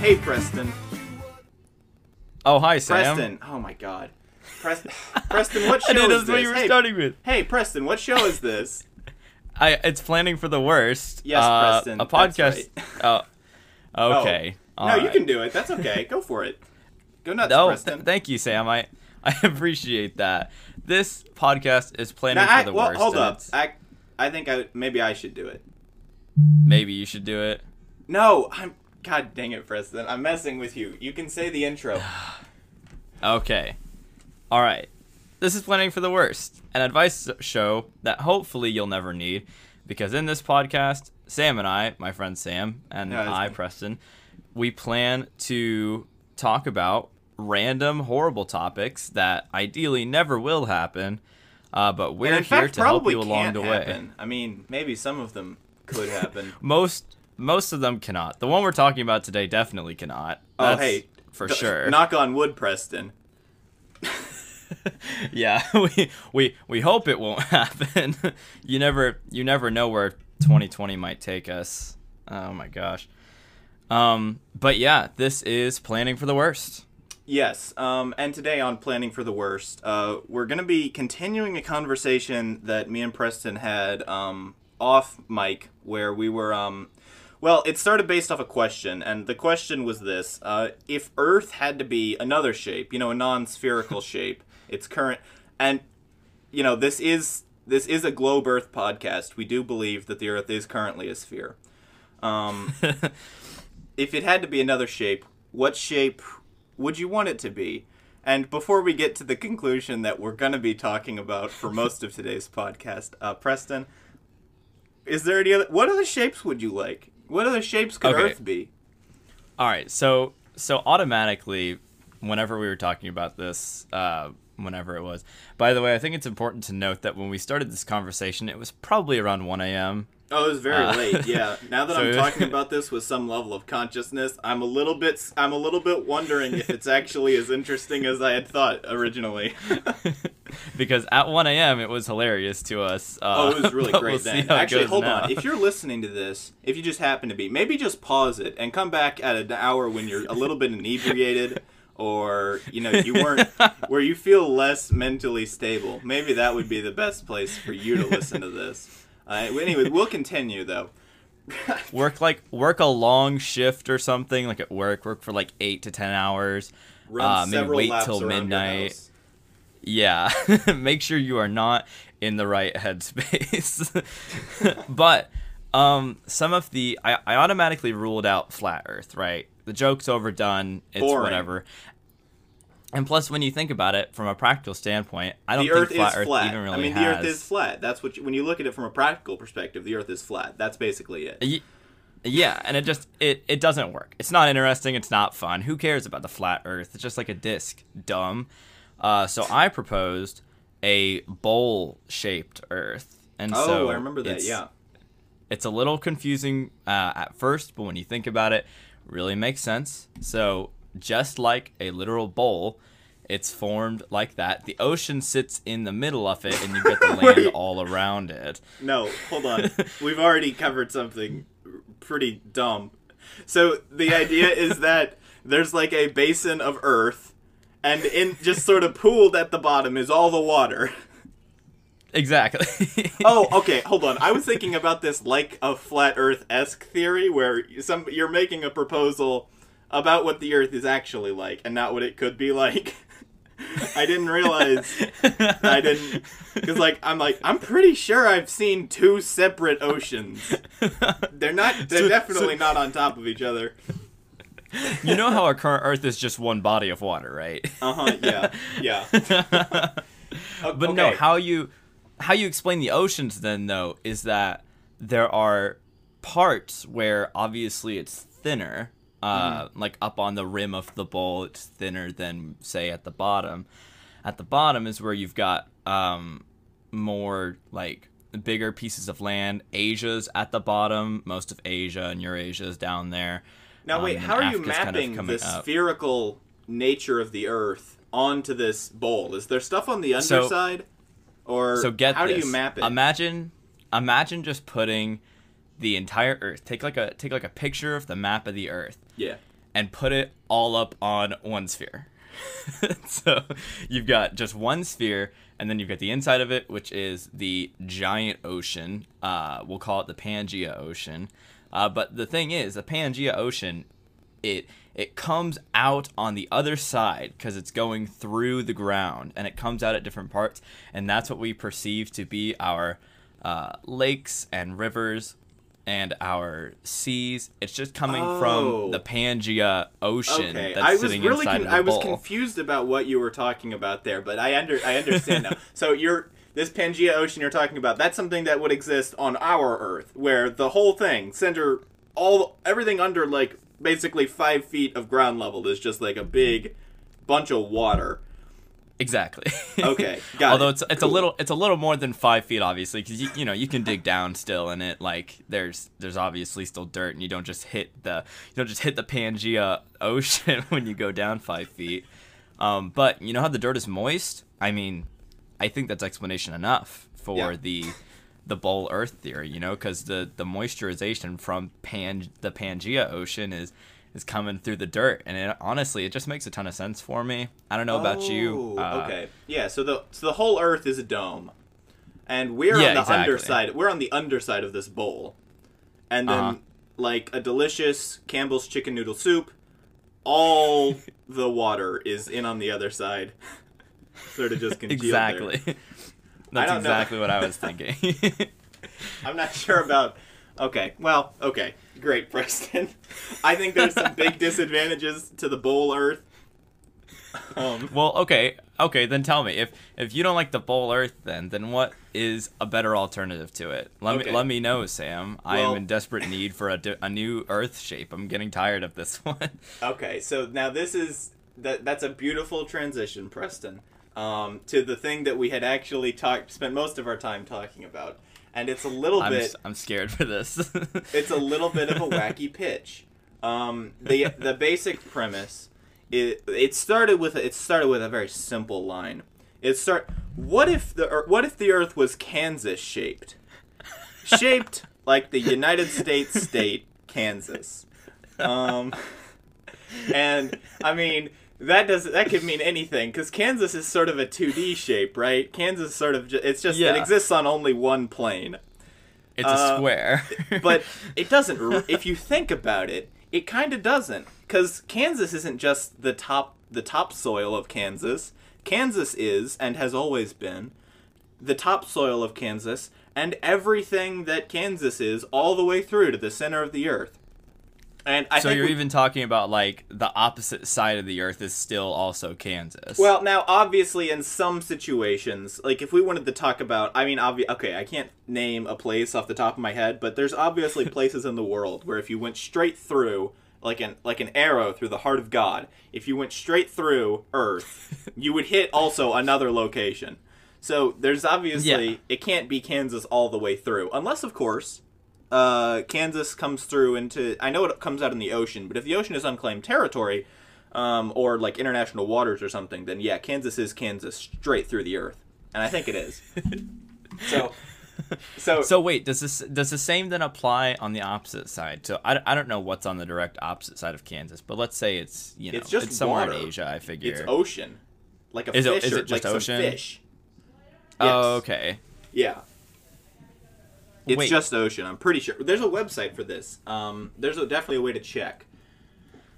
Hey, Preston. Oh, hi, Sam. Preston. Oh, my God. Preston, what show is this? What starting with. Hey, Preston, what show is this? It's Planning for the Worst. Yes, Preston. A podcast. Right. Oh, okay. Oh. No, right. You can do it. That's okay. Go for it. Go nuts, Preston. Thank you, Sam. I appreciate that. This podcast is Planning for the Worst. Hold up. I think maybe I should do it. Maybe you should do it. No, God dang it, Preston. I'm messing with you. You can say the intro. Okay. All right. This is Planning for the Worst, an advice show that hopefully you'll never need, because in this podcast, Sam and I, my friend Sam, and Preston, we plan to talk about random horrible topics that ideally never will happen, but we're here to help you along the way. I mean, maybe some of them could happen. Most of them cannot. The one we're talking about today definitely cannot. That's for sure. Knock on wood, Preston. Yeah, we hope it won't happen. You never know where 2020 might take us. Oh my gosh. But yeah, this is Planning for the Worst. Yes. And today on Planning for the Worst, we're gonna be continuing a conversation that me and Preston had off mic, where we were well, it started based off a question, and the question was this: if Earth had to be another shape, a non-spherical shape, its current, and this is a globe Earth podcast. We do believe that the Earth is currently a sphere. If it had to be another shape, what shape would you want it to be? And before we get to the conclusion that we're going to be talking about for most of today's podcast, Preston, is there what other shapes would you like? What other shapes could Earth be? All right, so automatically, whenever we were talking about this, whenever it was. By the way, I think it's important to note that when we started this conversation, it was probably around 1 a.m. Oh, it was very late. Yeah. Now that I'm talking about this with some level of consciousness, I'm a little bit wondering if it's actually as interesting as I had thought originally. Because at 1 a.m. it was hilarious to us. It was really great then. Actually, hold on. If you're listening to this, if you just happen to be, maybe just pause it and come back at an hour when you're a little bit inebriated, or you weren't, where you feel less mentally stable. Maybe that would be the best place for you to listen to this. Anyway, we'll continue though. work a long shift or something, like at work for like 8 to 10 hours. Run maybe wait laps till midnight. Yeah, make sure you are not in the right headspace. But some of the I automatically ruled out flat Earth, right? The joke's overdone. It's boring. Whatever. And plus, when you think about it from a practical standpoint, I don't think flat Earth even really has. I mean, the Earth is flat. That's what when you look at it from a practical perspective, the Earth is flat. That's basically it. Yeah, and it doesn't work. It's not interesting. It's not fun. Who cares about the flat Earth? It's just like a disc. Dumb. So I proposed a bowl-shaped Earth. And so I remember that, yeah. It's a little confusing at first, but when you think about it, really makes sense. So just like a literal bowl, it's formed like that. The ocean sits in the middle of it, and you get the land all around it. No, hold on. We've already covered something pretty dumb. So the idea is that there's like a basin of Earth, and in just sort of pooled at the bottom is all the water. Exactly. Okay. Hold on. I was thinking about this like a flat Earth-esque theory, where you're making a proposal about what the Earth is actually like and not what it could be like. I didn't realize. Because I'm pretty sure I've seen two separate oceans. They're definitely not on top of each other. You know how our current Earth is just one body of water, right? Yeah. But no, how you explain the oceans then, though, is that there are parts where obviously it's thinner, like up on the rim of the bowl, it's thinner than, say, at the bottom. At the bottom is where you've got more, like, bigger pieces of land. Asia's at the bottom. Most of Asia and Eurasia is down there. Now, wait, how are you mapping the spherical nature of the Earth onto this bowl? Is there stuff on the underside? Do you map it? Imagine just putting the entire Earth. Take like a picture of the map of the Earth. Yeah. and put it all up on one sphere. So you've got just one sphere, and then you've got the inside of it, which is the giant ocean. We'll call it the Pangea Ocean. But the thing is, the Pangea Ocean, it comes out on the other side because it's going through the ground, and it comes out at different parts, and that's what we perceive to be our lakes and rivers and our seas. It's just coming from the Pangea Ocean. Okay. That's sitting inside of the bowl. I was confused about what you were talking about there, but I understand now. So this Pangea Ocean you're talking about, that's something that would exist on our Earth, where the whole thing, everything under like basically 5 feet of ground level is just like a big bunch of water. Exactly. Okay, got Although it's cool. it's a little more than 5 feet, obviously, because you can dig down still in it. Like there's obviously still dirt, and you don't just hit the Pangea Ocean when you go down 5 feet. But you know how the dirt is moist? I mean, I think that's explanation enough for the bowl Earth theory, because the moisturization from the Pangea Ocean is coming through the dirt, and it honestly just makes a ton of sense for me. I don't know about you. Okay. Yeah, so the whole Earth is a dome. And we're on the underside. We're on the underside of this bowl. And then like a delicious Campbell's chicken noodle soup, all the water is in on the other side. Sort of just congealed. Exactly. There. That's exactly what I was thinking. I'm not sure about Okay. Great, Preston. I think there's some big disadvantages to the bowl Earth. Well, okay, then tell me. If you don't like the bowl Earth, then what is a better alternative to it? Let me know, Sam. Well, I am in desperate need for a new Earth shape. I'm getting tired of this one. Okay, so now that's a beautiful transition, Preston, to the thing that we had actually spent most of our time talking about. And it's a little bit... I'm scared for this. It's a little bit of a wacky pitch. The basic premise, it started with a very simple line. What if the Earth was Kansas shaped? Shaped like the United States state Kansas. And I mean, that could mean anything, because Kansas is sort of a 2D shape, right? Kansas sort of it exists on only one plane. It's a square. But it doesn't. If you think about it, it kind of doesn't, because Kansas isn't just the topsoil of Kansas. Kansas is and has always been the topsoil of Kansas, and everything that Kansas is, all the way through to the center of the Earth. And I think you're even talking about, like, the opposite side of the Earth is still also Kansas. Well, now, obviously, in some situations, like, if we wanted to talk about... I mean, I can't name a place off the top of my head, but there's obviously places in the world where if you went straight through, like an arrow through the heart of God, if you went straight through Earth, you would hit also another location. So there's obviously... Yeah. It can't be Kansas all the way through. Unless, of course... Kansas comes through into... I know it comes out in the ocean, but if the ocean is unclaimed territory, or like international waters or something, then yeah, Kansas is Kansas straight through the Earth, and I think it is. So wait, does the same then apply on the opposite side? So I don't know what's on the direct opposite side of Kansas, but let's say it's somewhere water. In Asia. I figure it's ocean, like a fish. Is it just like ocean? Some fish. Yes. Oh, okay. Yeah. It's just ocean, I'm pretty sure. There's a website for this. There's definitely a way to check.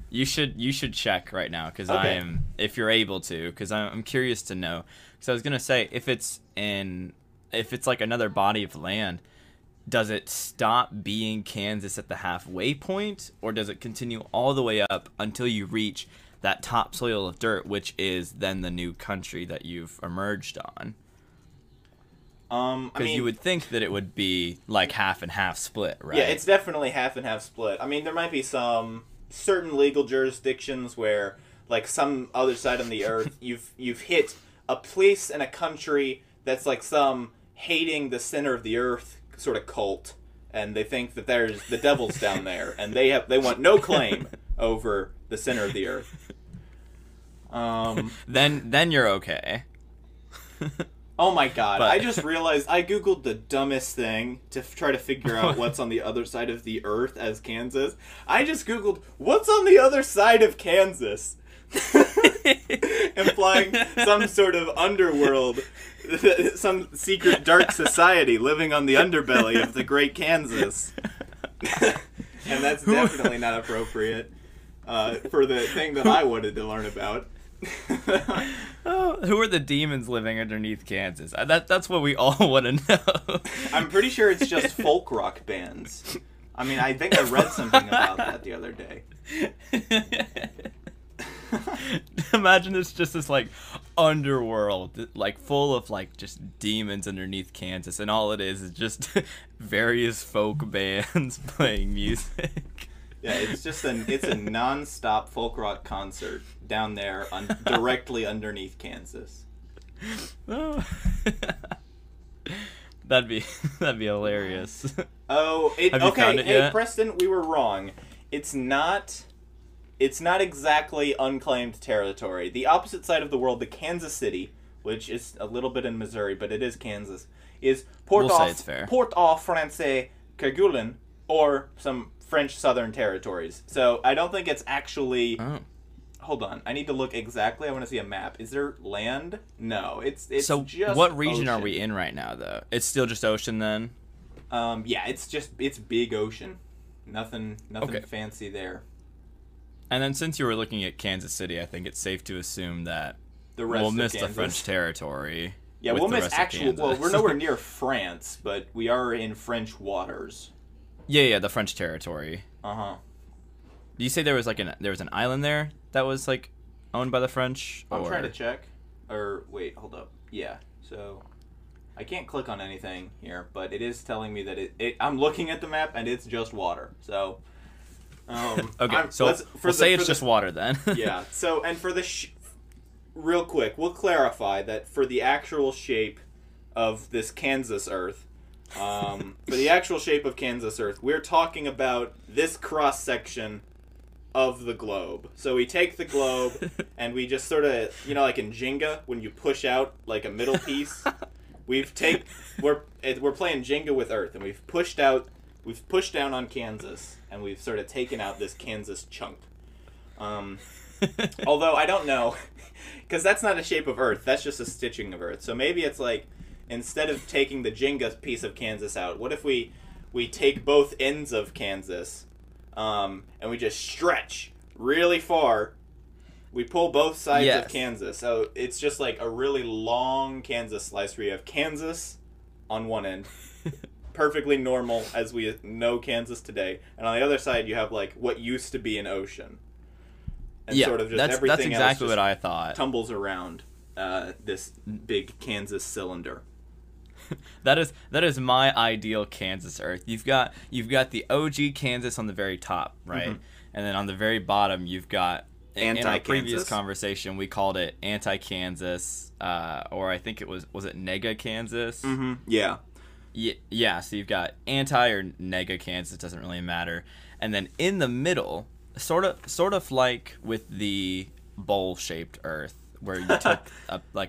You should check right now, because I am, if you're able to, because I'm curious to know. Because I was gonna say, if it's like another body of land, does it stop being Kansas at the halfway point, or does it continue all the way up until you reach that topsoil of dirt, which is then the new country that you've emerged on? Because you would think that it would be like half and half split, right? Yeah, it's definitely half and half split. I mean, there might be some certain legal jurisdictions where, like, some other side on the Earth, you've hit a place and a country that's like some hating the center of the Earth sort of cult, and they think that there's the devil's down there, and they want no claim over the center of the Earth. Then you're okay. Oh my god, but I just realized I googled the dumbest thing to try to figure out what's on the other side of the earth as Kansas. I just googled, what's on the other side of Kansas? Implying some sort of underworld, some secret dark society living on the underbelly of the great Kansas. And that's definitely not appropriate for the thing that I wanted to learn about. Oh, who are the demons living underneath Kansas? That's what we all want to know. I'm pretty sure it's just folk rock bands. I mean, I think I read something about that the other day. Imagine it's just this like underworld, like full of like just demons underneath Kansas, and all it is just various folk bands playing music. Yeah, it's just a non-stop folk rock concert down there, directly underneath Kansas. Oh. that'd be hilarious. Oh, Have you found it yet? Preston, we were wrong. It's not exactly unclaimed territory. The opposite side of the world, the Kansas City, which is a little bit in Missouri, but it is Kansas, is Port au Français Kerguelen, or some French Southern Territories. So I don't think it's actually... Oh. Hold on. I need to look exactly. I want to see a map. Is there land? No. It's so just what region are we in right now, though? It's still just ocean, then? Yeah, it's big ocean. Nothing fancy there. And then since you were looking at Kansas City, I think it's safe to assume that we'll miss the French territory. Yeah, we'll miss actual... Well, we're nowhere near France, but we are in French waters. Yeah, the French territory. Uh-huh. Did you say there was an island there that was like owned by the French? I'm trying to check. Or wait, hold up. Yeah. So I can't click on anything here, but it is telling me that I'm looking at the map and it's just water. So okay. Just water then. Yeah. So and for the real quick, we'll clarify that for the actual shape of this Kansas Earth, for the actual shape of Kansas Earth, we're talking about this cross-section of the globe. So we take the globe, and we just sort of, you know, like in Jenga, when you push out, like, a middle piece, we're playing Jenga with Earth, and we've pushed down on Kansas, and we've sort of taken out this Kansas chunk. Although, I don't know, because that's not a shape of Earth, that's just a stitching of Earth. So maybe it's like... Instead of taking the Jenga piece of Kansas out, what if we take both ends of Kansas and we just stretch really far? We pull both sides of Kansas. So it's just like a really long Kansas slice where you have Kansas on one end, perfectly normal as we know Kansas today. And on the other side, you have like what used to be an ocean. And sort of just everything else just what I thought. Tumbles around this big Kansas cylinder. That is my ideal Kansas Earth. You've got the OG Kansas on the very top, right? Mm-hmm. And then on the very bottom, you've got in our previous conversation we called it anti-Kansas, or I think it was it nega Kansas? Mm-hmm. Yeah. Yeah. So you've got anti or nega Kansas. It doesn't really matter. And then in the middle, sort of like with the bowl-shaped Earth, where you took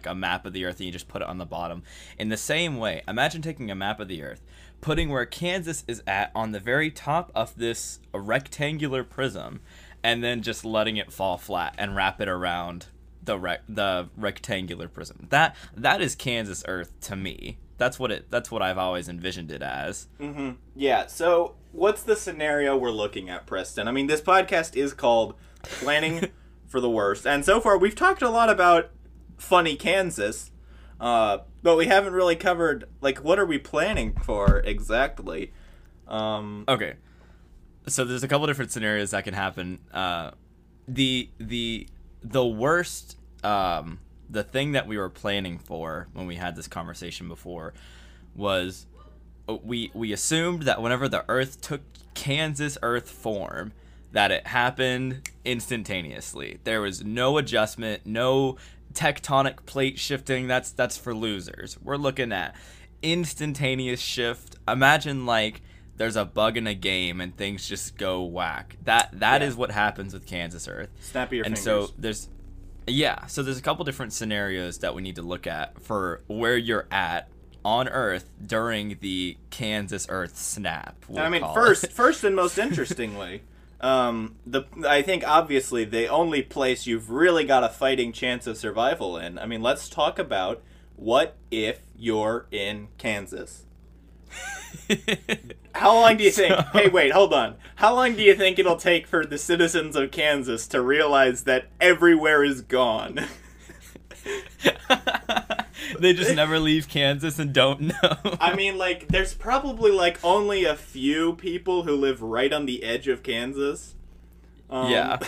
a map of the Earth and you just put it on the bottom. In the same way, imagine taking a map of the Earth, putting where Kansas is at on the very top of this rectangular prism, and then just letting it fall flat and wrap it around the rectangular prism. That is Kansas Earth to me. That's what I've always envisioned it as. Mm-hmm. Yeah. So what's the scenario we're looking at, Preston? I mean, this podcast is called Planning for the Worst, and so far we've talked a lot about funny Kansas, but we haven't really covered like what are we planning for exactly. Okay, so there's a couple different scenarios that can happen. The worst, the thing that we were planning for when we had this conversation before was we assumed that whenever the Earth took Kansas Earth form, that it happened instantaneously. There was no adjustment, no tectonic plate shifting. That's for losers. We're looking at instantaneous shift. Imagine like there's a bug in a game and things just go whack. That is what happens with Kansas Earth. Snap your fingers. And so there's Yeah, so there's a couple different scenarios that we need to look at for where you're at on Earth during the Kansas Earth snap. We'll first and most interestingly, I think obviously the only place you've really got a fighting chance of survival in. I mean, let's talk about what if you're in Kansas? How long do you think? Hey, wait, hold on. How long do you think it'll take for the citizens of Kansas to realize that everywhere is gone? They just never leave Kansas and don't know. I mean, like, there's probably, like, only a few people who live right on the edge of Kansas. Yeah.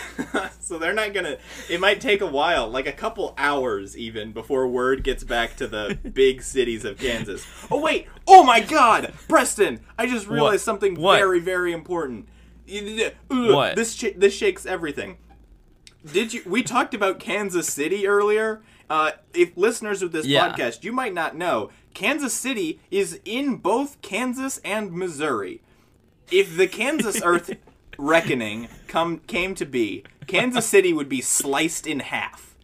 So they're not gonna... It might take a while, like a couple hours even, before word gets back to the big cities of Kansas. Oh, wait! Oh, my God! Preston! I just realized something very, very important. What? This shakes everything. We talked about Kansas City earlier. If listeners of this podcast, you might not know, Kansas City is in both Kansas and Missouri. If the Kansas Earth reckoning came to be, Kansas City would be sliced in half.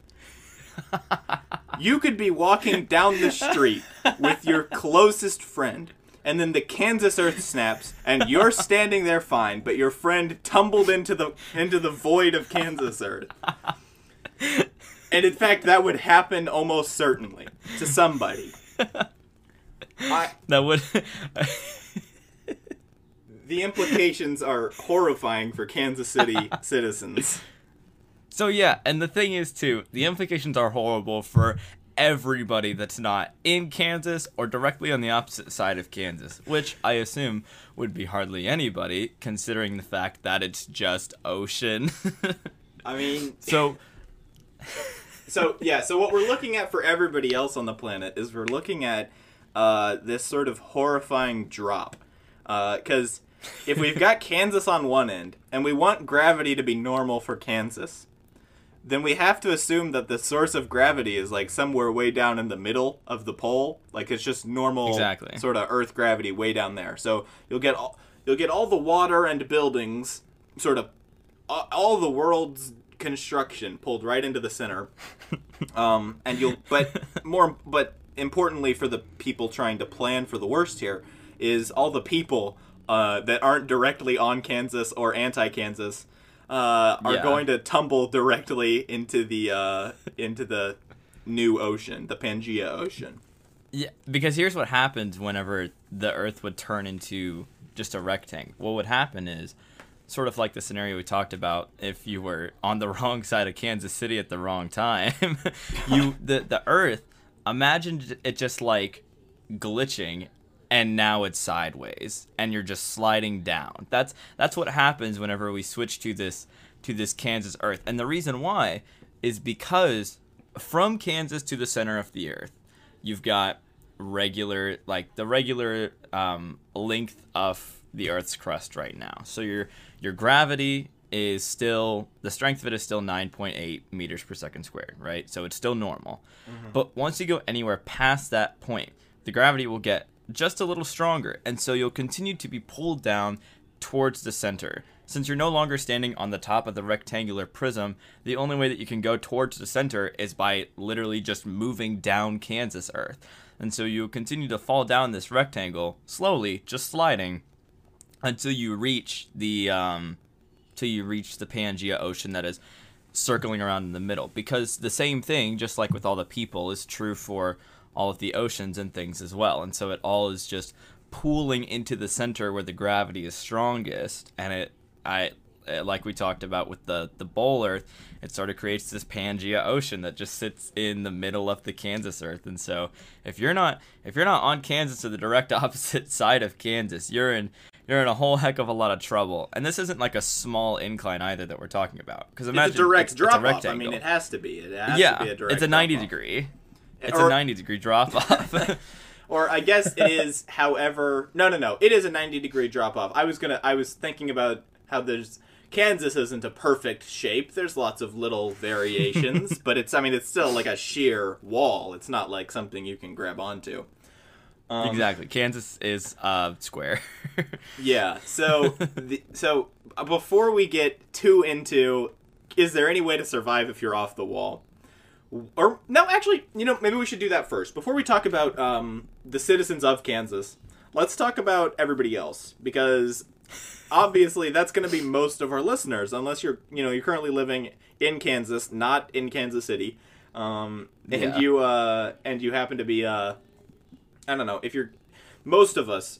You could be walking down the street with your closest friend, and then the Kansas Earth snaps, and you're standing there fine, but your friend tumbled into the void of Kansas Earth. And in fact, that would happen almost certainly to somebody. The implications are horrifying for Kansas City citizens. So yeah, and the thing is too, the implications are horrible for everybody that's not in Kansas or directly on the opposite side of Kansas, which I assume would be hardly anybody, considering the fact that it's just ocean. I mean... So what we're looking at for everybody else on the planet is we're looking at this sort of horrifying drop. Because if we've got Kansas on one end, and we want gravity to be normal for Kansas, then we have to assume that the source of gravity is, like, somewhere way down in the middle of the pole. Like, it's just normal sort of Earth gravity way down there. So you'll get all the water and buildings, sort of all the world's construction pulled right into the center, but importantly for the people trying to plan for the worst here is all the people that aren't directly on Kansas or anti-Kansas are going to tumble directly into the new ocean, the Pangea Ocean. Yeah, because here's what happens whenever the Earth would turn into just a rectangle. What would happen is sort of like the scenario we talked about, if you were on the wrong side of Kansas City at the wrong time, the Earth, imagine it just like glitching, and now it's sideways, and you're just sliding down. That's what happens whenever we switch to this Kansas Earth, and the reason why is because from Kansas to the center of the Earth, you've got the regular length of the Earth's crust right now. So your gravity is still, the strength of it is still 9.8 meters per second squared, right? So it's still normal. Mm-hmm. But once you go anywhere past that point, the gravity will get just a little stronger. And so you'll continue to be pulled down towards the center. Since you're no longer standing on the top of the rectangular prism, the only way that you can go towards the center is by literally just moving down Kansas Earth. And so you'll continue to fall down this rectangle slowly, just sliding, until you reach the Pangea Ocean that is circling around in the middle. Because the same thing, just like with all the people, is true for all of the oceans and things as well. And so it all is just pooling into the center where the gravity is strongest. And like we talked about with the bowl Earth, it sort of creates this Pangea Ocean that just sits in the middle of the Kansas Earth. And so if you're not on Kansas or the direct opposite side of Kansas, you're in a whole heck of a lot of trouble. And this isn't like a small incline either that we're talking about. Because imagine it's a direct drop off. I mean, it has to be. It has to be a direct. It's a 90 degree. It's a 90 degree drop off. Or I guess it is. However, no. It is a 90 degree drop off. I was thinking about how there's Kansas isn't a perfect shape. There's lots of little variations, but it's still like a sheer wall. It's not like something you can grab onto. Exactly. Kansas is square. Yeah. So before we get too into, is there any way to survive if you're off the wall? Or no, actually, you know, maybe we should do that first. Before we talk about the citizens of Kansas, let's talk about everybody else, because obviously that's going to be most of our listeners, unless you're, you know, you're currently living in Kansas, not in Kansas City, and you happen to be, I don't know, if you're, most of us,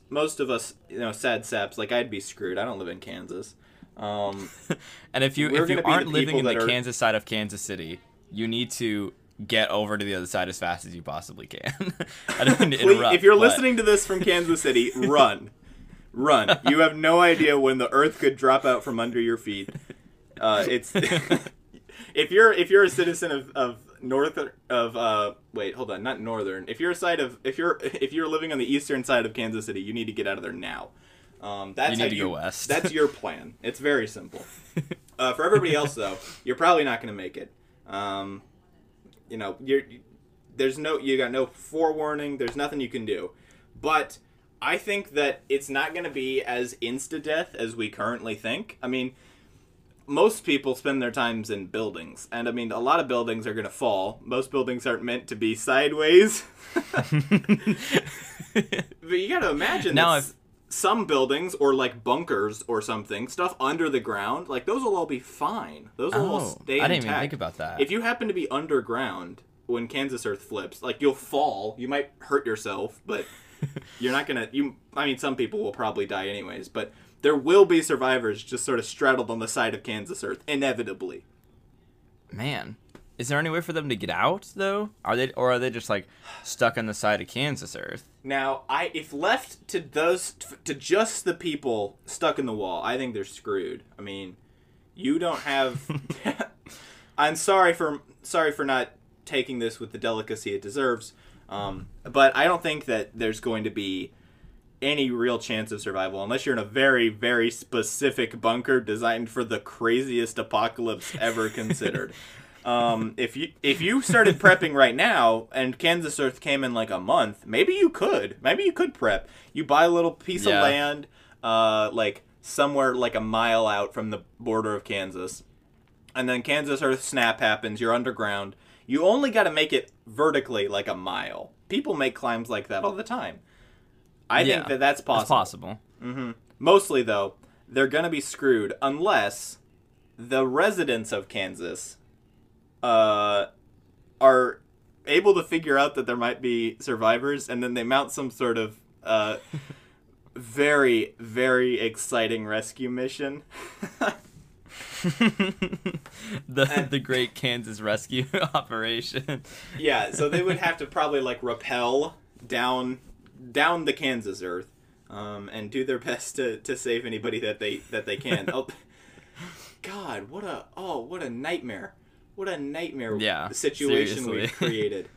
you know, sad saps, like I'd be screwed. I don't live in Kansas. And if you aren't living in the Kansas side of Kansas City, you need to get over to the other side as fast as you possibly can. I don't mean to interrupt. If you're listening to this from Kansas City, run. Run. You have no idea when the earth could drop out from under your feet. It's if you're a citizen of if you're living on the eastern side of Kansas City, you need to get out of there now. That's you need how to you, go west. That's your plan. It's very simple. For everybody else, though, you're probably not going to make it. You know, you got no forewarning. There's nothing you can do. But I think that it's not going to be as insta-death as we currently think. I mean, most people spend their times in buildings, and I mean, a lot of buildings are going to fall. Most buildings aren't meant to be sideways. But you got to imagine now some buildings, or like bunkers or something, stuff under the ground, like those will all be fine. Those will all stay intact. I didn't even think about that. If you happen to be underground when Kansas Earth flips, like you'll fall, you might hurt yourself, but you're not gonna. I mean, some people will probably die anyways, but there will be survivors just sort of straddled on the side of Kansas Earth, inevitably. Man, is there any way for them to get out though? Are they just like stuck on the side of Kansas Earth? Now, if left to just the people stuck in the wall, I think they're screwed. I mean, you don't have. I'm sorry for not taking this with the delicacy it deserves, but I don't think that there's going to be any real chance of survival unless you're in a very, very specific bunker designed for the craziest apocalypse ever considered. If you started prepping right now and Kansas Earth came in like a month, maybe you could prep. You buy a little piece of land, like somewhere like a mile out from the border of Kansas, and then Kansas Earth snap happens. You're underground. You only got to make it vertically like a mile. People make climbs like that all the time. I think that's possible. That's possible. Mm-hmm. Mostly though, they're gonna be screwed unless the residents of Kansas are able to figure out that there might be survivors, and then they mount some sort of very, very exciting rescue mission. The Great Kansas Rescue Operation. Yeah, so they would have to probably like rappel down the Kansas Earth, and do their best to save anybody that they can. Oh, God, what a nightmare. What a nightmare situation we've created.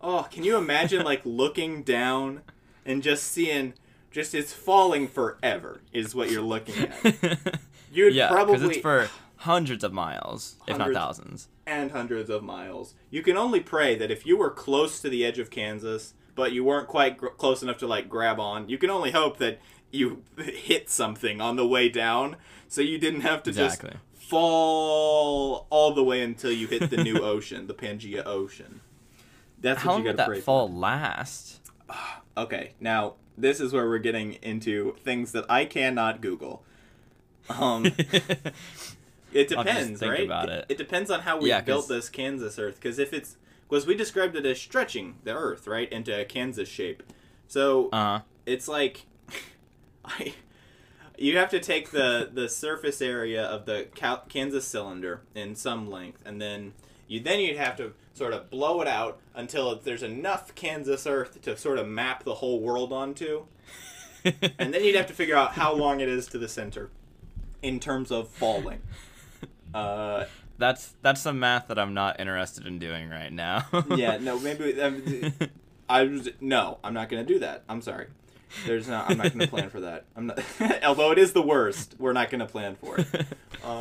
Oh, can you imagine, like, looking down and just seeing, it's falling forever is what you're looking at. You'd probably... because it's for hundreds of miles, if not thousands. And hundreds of miles. You can only pray that if you were close to the edge of Kansas, but you weren't quite close enough to, like, grab on, you can only hope that you hit something on the way down so you didn't have to just... fall all the way until you hit the new ocean, the Pangea Ocean. That's what you gotta pray for. How long did that fall last? Okay, now this is where we're getting into things that I cannot Google. It depends, right? Think about it. It depends on how we built this Kansas Earth, because we described it as stretching the Earth right into a Kansas shape. So it's like you have to take the surface area of the Kansas cylinder in some length, and then you'd have to sort of blow it out until there's enough Kansas Earth to sort of map the whole world onto. And then you'd have to figure out how long it is to the center in terms of falling. That's some math that I'm not interested in doing right now. I'm not going to do that. I'm sorry. I'm not going to plan for that. I'm not. Although it is the worst, we're not going to plan for it.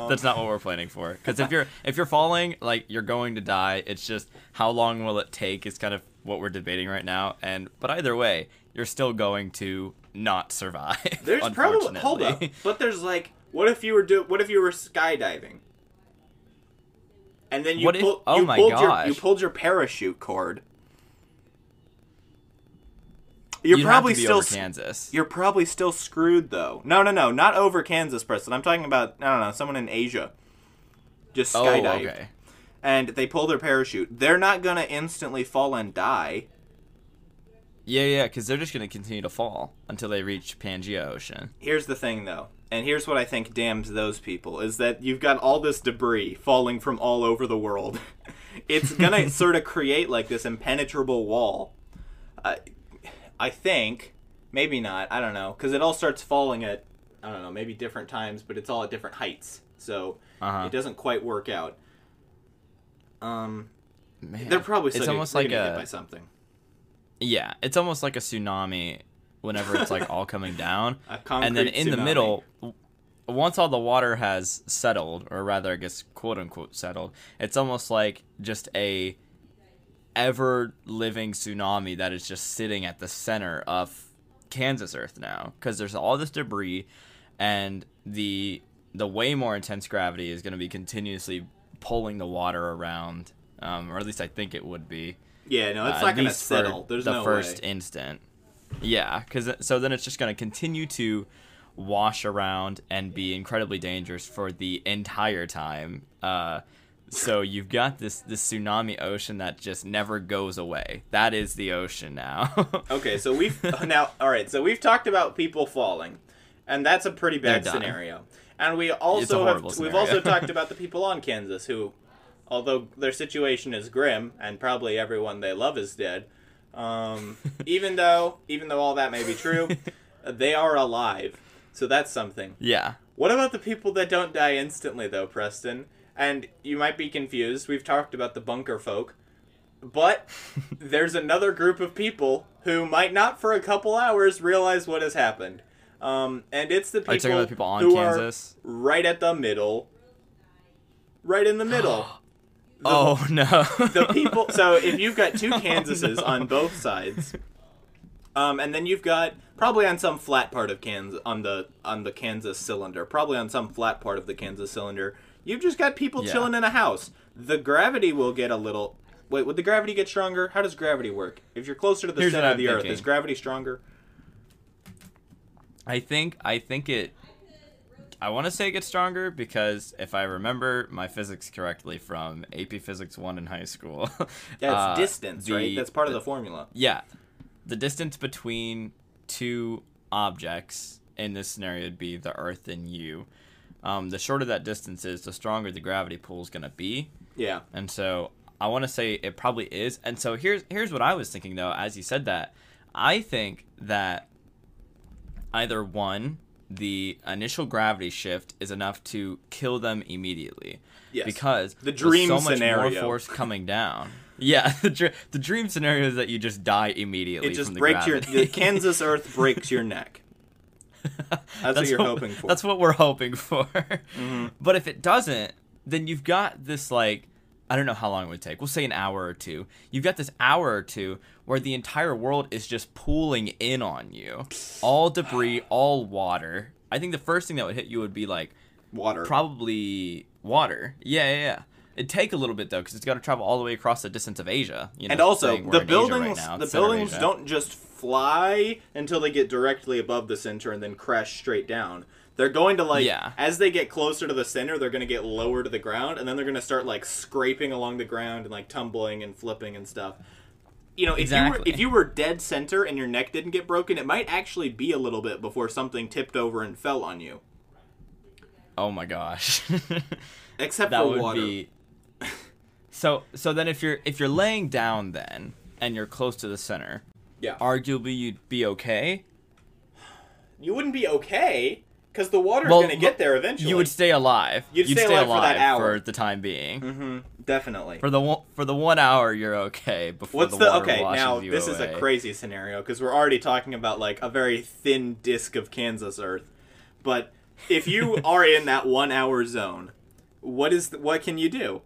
That's not what we're planning for. Because if you're falling, like, you're going to die. It's just how long will it take is kind of what we're debating right now. But either way, you're still going to not survive. There's probably hold up. But there's like, what if you were skydiving? And And then you pulled your parachute cord. You'd probably have to be still over Kansas. You're probably still screwed though. No, not over Kansas, Preston. I'm talking about someone in Asia. Just skydived. Oh, okay. And they pull their parachute. They're not gonna instantly fall and die. Yeah, because they're just gonna continue to fall until they reach Pangaea Ocean. Here's the thing though, and here's what I think damns those people is that you've got all this debris falling from all over the world. It's gonna sort of create like this impenetrable wall. I think, maybe not, I don't know, because it all starts falling at, maybe different times, but it's all at different heights, so it doesn't quite work out. Man, they're probably hit by something. Yeah, it's almost like a tsunami whenever it's like all coming down, and then in the middle, once all the water has settled, or rather I guess quote-unquote settled, it's almost like just a ever-living tsunami that is just sitting at the center of Kansas Earth now, because there's all this debris, and the way more intense gravity is going to be continuously pulling the water around, or at least I think it would be. Yeah, no, it's not going to settle. There's no way. The first instant. Yeah, because so then it's just going to continue to wash around and be incredibly dangerous for the entire time. So you've got this tsunami ocean that just never goes away. That is the ocean now. Okay, so we've talked about people falling, and that's a pretty bad scenario. And we've also talked about the people on Kansas who, although their situation is grim and probably everyone they love is dead, even though all that may be true, they are alive. So that's something. Yeah. What about the people that don't die instantly though, Preston? And you might be confused. We've talked about the bunker folk. But there's another group of people who might not for a couple hours realize what has happened. And it's the people, who are right at the middle. Right in the middle. The people. So if you've got two Kansases on both sides, and then you've got probably on some flat part of Kansas, on the Kansas cylinder, you've just got people chilling in a house. The gravity will get a little... Wait, would the gravity get stronger? How does gravity work? If you're closer to the center of the Earth, is gravity stronger? I think it... I want to say it gets stronger because if I remember my physics correctly from AP Physics 1 in high school... That's distance, right? That's part of the formula. Yeah. The distance between two objects, in this scenario, would be the Earth and you. The shorter that distance is, the stronger the gravity pull is going to be. Yeah. And so I want to say it probably is. And so here's what I was thinking, though, as you said that. I think that either one, the initial gravity shift is enough to kill them immediately. Yes. Because there's so much more force coming down. Yeah, the dream scenario is that you just die immediately from the gravity. The Kansas Earth breaks your neck. That's what you're hoping for. That's what we're hoping for. Mm-hmm. But if it doesn't, then you've got this, like, I don't know how long it would take. We'll say an hour or two. You've got this hour or two where the entire world is just pooling in on you. All debris, all water. I think the first thing that would hit you would be, like, water. Probably water. Yeah. It'd take a little bit, though, because it's got to travel all the way across the distance of Asia. You know, and also, the buildings don't just fly until they get directly above the center and then crash straight down. They're going to, as they get closer to the center, they're going to get lower to the ground, and then they're going to start, like, scraping along the ground and, like, tumbling and flipping and stuff. You know, if you were dead center and your neck didn't get broken, it might actually be a little bit before something tipped over and fell on you. Oh, my gosh. Except for water. So then if you're laying down then and you're close to the center, arguably you'd be okay. You wouldn't be okay because the water's going to get there eventually. You would stay alive. You'd stay alive for that hour, for the time being. Mm-hmm. Definitely. For the 1 hour you're okay before the water washes you away. Now this is a crazy scenario because we're already talking about like a very thin disc of Kansas Earth, but if you are in that 1 hour zone. What can you do?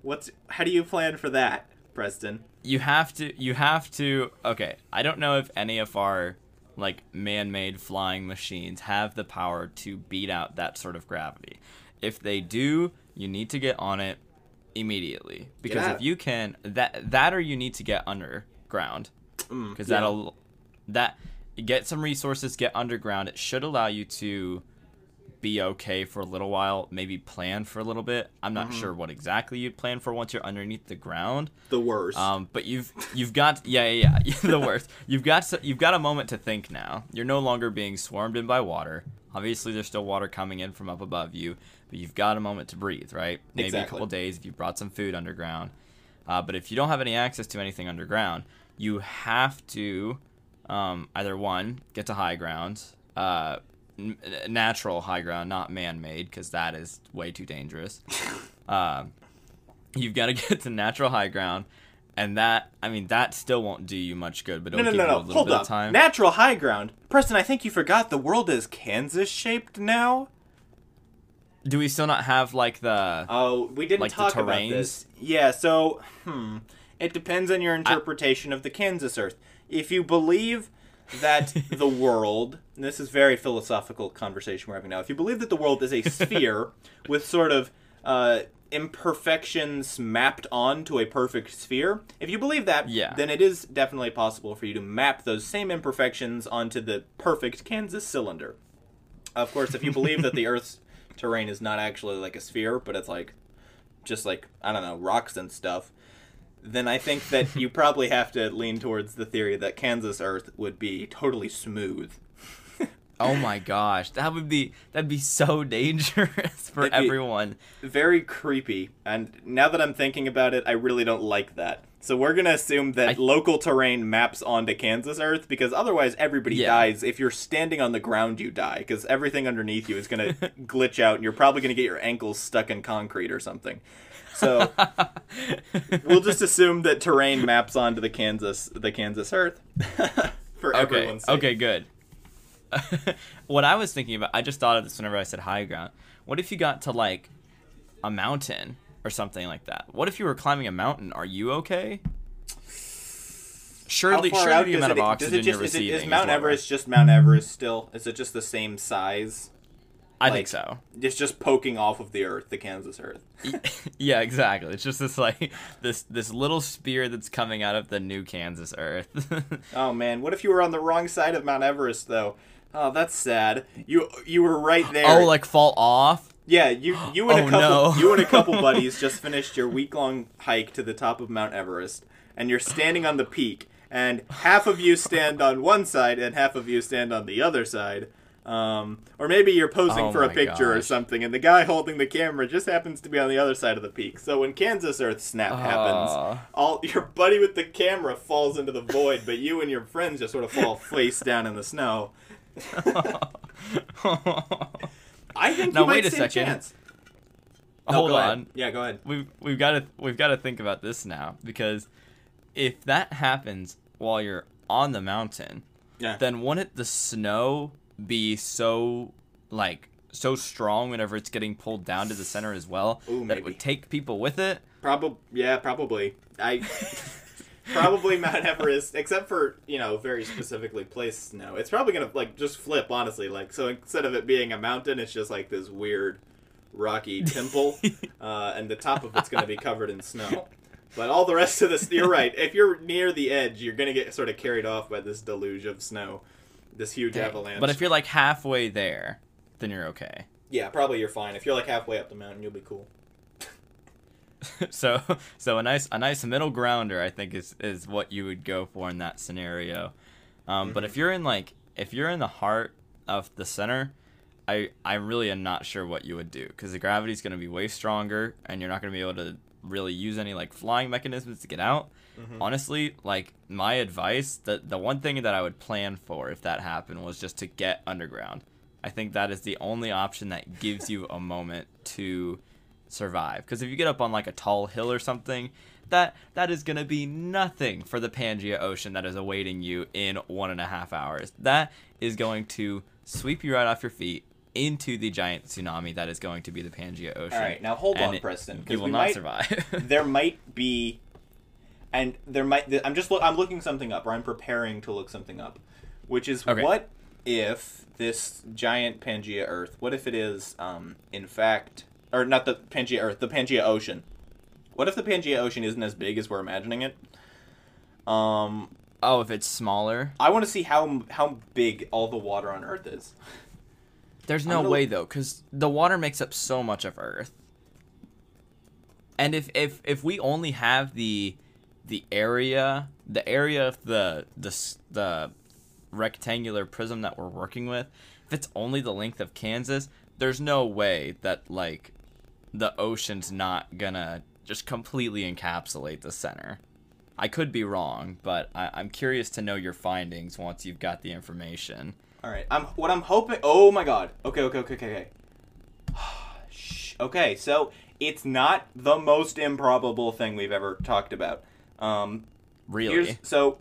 How do you plan for that, Preston? You have to. Okay, I don't know if any of our like man-made flying machines have the power to beat out that sort of gravity. If they do, you need to get on it immediately, because if you can that or you need to get underground, because that'll get some resources, get underground. It should allow you to be okay for a little while, maybe plan for a little bit. I'm not sure what exactly you'd plan for once you're underneath the ground. The worst. But you've got the worst. You've got a moment to think now. You're no longer being swarmed in by water. Obviously, there's still water coming in from up above you, but you've got a moment to breathe, right? Maybe a couple days if you brought some food underground. But if you don't have any access to anything underground, you have to either, one, get to high ground, natural high ground, not man-made, because that is way too dangerous. You've got to get to natural high ground. And that still won't do you much good, but it'll give you a little bit of time. Natural high ground. Preston, I think you forgot the world is Kansas-shaped now. Do we still not have, like, the... Oh, we didn't talk about this. Yeah, so, it depends on your interpretation of the Kansas Earth. If you believe that the world... This is very philosophical conversation we're having now. If you believe that the world is a sphere with sort of... imperfections mapped onto a perfect sphere. If you believe that, then it is definitely possible for you to map those same imperfections onto the perfect Kansas cylinder. Of course, if you believe that the Earth's terrain is not actually like a sphere, but it's like, just like, I don't know, rocks and stuff, then I think that you probably have to lean towards the theory that Kansas Earth would be totally smooth. Oh my gosh, that'd be so dangerous for everyone. Very creepy. And now that I'm thinking about it, I really don't like that. So we're going to assume that local terrain maps onto Kansas Earth, because otherwise everybody dies. If you're standing on the ground, you die, because everything underneath you is going to glitch out, and you're probably going to get your ankles stuck in concrete or something. So we'll just assume that terrain maps onto the Kansas Earth for everyone's sake. Okay, good. What I was thinking about, I just thought of this whenever I said high ground. What if you got to, like, a mountain or something like that? What if you were climbing a mountain? Are you okay? Surely the amount of oxygen you're receiving. Is Mount Everest just Mount Everest still? Is it just the same size? I think so. It's just poking off of the Earth, the Kansas Earth. Yeah, exactly. It's just this this little spear that's coming out of the new Kansas Earth. Oh man, what if you were on the wrong side of Mount Everest though? Oh, that's sad. You were right there. Oh, like fall off? Yeah, you and you and a couple buddies just finished your week-long hike to the top of Mount Everest, and you're standing on the peak, and half of you stand on one side and half of you stand on the other side. Or maybe you're posing for a picture or something, and the guy holding the camera just happens to be on the other side of the peak. So when Kansas Earth snap happens, your buddy with the camera falls into the void, but you and your friends just sort of fall face down in the snow. I think now, you might stand a chance. Hold on. Yeah, go ahead. We've got to think about this now, because if that happens while you're on the mountain, then wouldn't the snow be so strong whenever it's getting pulled down to the center as well? Ooh, that it would take people with it? Probably. Probably Mount Everest, except for, very specifically placed snow. It's probably going to, just flip, honestly. So instead of it being a mountain, it's just, this weird rocky temple, and the top of it's going to be covered in snow. But all the rest of this, you're right. If you're near the edge, you're going to get sort of carried off by this deluge of snow. This huge avalanche. But if you're halfway there, then you're okay. Yeah, probably you're fine. If you're halfway up the mountain, you'll be cool. so a nice middle grounder, I think, is what you would go for in that scenario. But if you're in the heart of the center, I really am not sure what you would do, because the gravity's going to be way stronger, and you're not going to be able to really use any flying mechanisms to get out. Honestly, my advice, the one thing that I would plan for if that happened was just to get underground. I think that is the only option that gives you a moment to survive, because if you get up on a tall hill or something, that is going to be nothing for the Pangea Ocean that is awaiting you in 1.5 hours. That is going to sweep you right off your feet into the giant tsunami that is going to be the Pangea Ocean. All right, now hold on, Preston, because we might not survive. I'm looking something up, or I'm preparing to look something up, which is what if this giant Pangea Earth? What if it is, in fact, or not the Pangea Earth, the Pangea Ocean? What if the Pangea Ocean isn't as big as we're imagining it? Oh, if it's smaller? I want to see how big all the water on Earth is. There's no way, though, because the water makes up so much of Earth. And if we only have the area of the rectangular prism that we're working with, if it's only the length of Kansas, there's no way that, like, the ocean's not gonna just completely encapsulate the center. I could be wrong, but I'm curious to know your findings once you've got the information. All right. I'm hoping... Oh, my God. Okay. Okay, so it's not the most improbable thing we've ever talked about. Really? So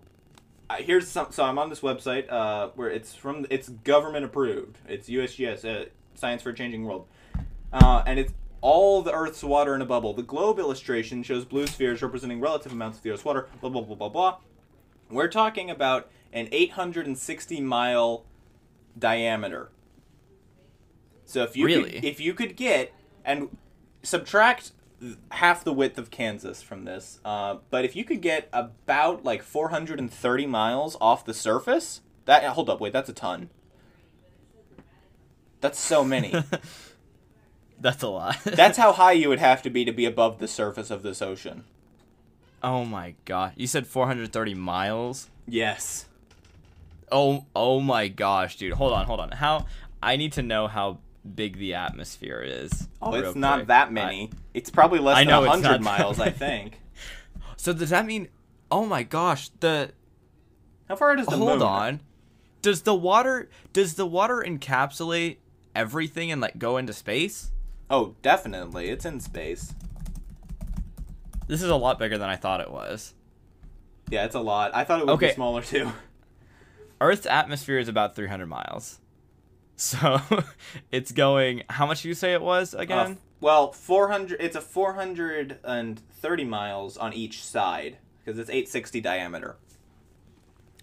I'm on this website where it's from... It's government approved. It's USGS, Science for a Changing World. And it's all the Earth's water in a bubble. The globe illustration shows blue spheres representing relative amounts of the Earth's water. Blah, blah, blah, blah, blah. We're talking about an 860-mile... diameter. So if you could get and subtract half the width of Kansas from this, but if you could get about like 430 miles off the surface, that hold up, wait, that's a ton. That's so many. That's a lot. That's how high you would have to be above the surface of this ocean. Oh my God! You said 430 miles? Yes. Oh my gosh, dude. Hold on. I need to know how big the atmosphere is. Oh, it's not quick. That many. It's probably less than 100 miles, I think. So does that mean... Oh my gosh, How far out is the moon? Hold on. Does the water encapsulate everything and, like, go into space? Oh, definitely. It's in space. This is a lot bigger than I thought it was. Yeah, it's a lot. I thought it would be smaller, too. Earth's atmosphere is about 300 miles. So it's going... How much did you say it was again? 400... It's a 430 miles on each side because it's 860 diameter.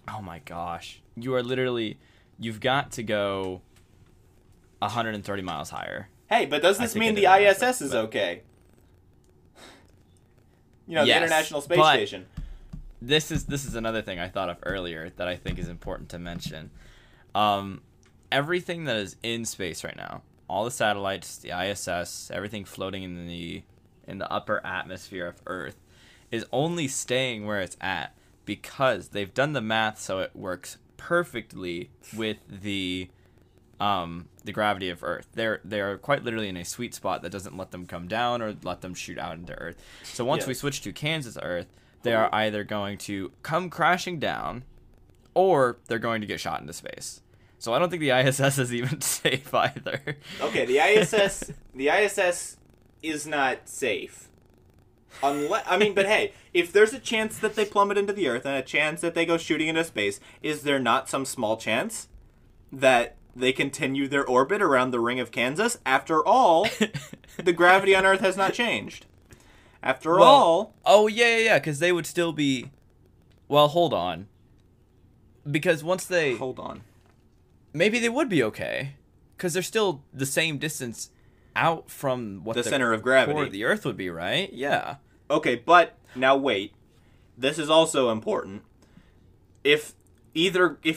Oh, my gosh. You are literally... You've got to go 130 miles higher. Hey, but does this mean the ISS is okay? You know, yes, the International Space Station. This is another thing I thought of earlier that I think is important to mention. Everything that is in space right now, all the satellites, the ISS, everything floating in the upper atmosphere of Earth, is only staying where it's at because they've done the math so it works perfectly with the gravity of Earth. They're quite literally in a sweet spot that doesn't let them come down or let them shoot out into Earth. So once we switch to Kansas Earth, they are either going to come crashing down or they're going to get shot into space. So I don't think the ISS is even safe either. Okay, the ISS is not safe. But hey, if there's a chance that they plummet into the Earth and a chance that they go shooting into space, is there not some small chance that they continue their orbit around the Ring of Kansas? After all, the gravity on Earth has not changed. After all... Oh, yeah, because they would still be... Well, hold on. Because once they... Hold on. Maybe they would be okay. Because they're still the same distance out from what the center of gravity. Core of the Earth would be, right? Yeah. Okay, but... Now, wait. This is also important. If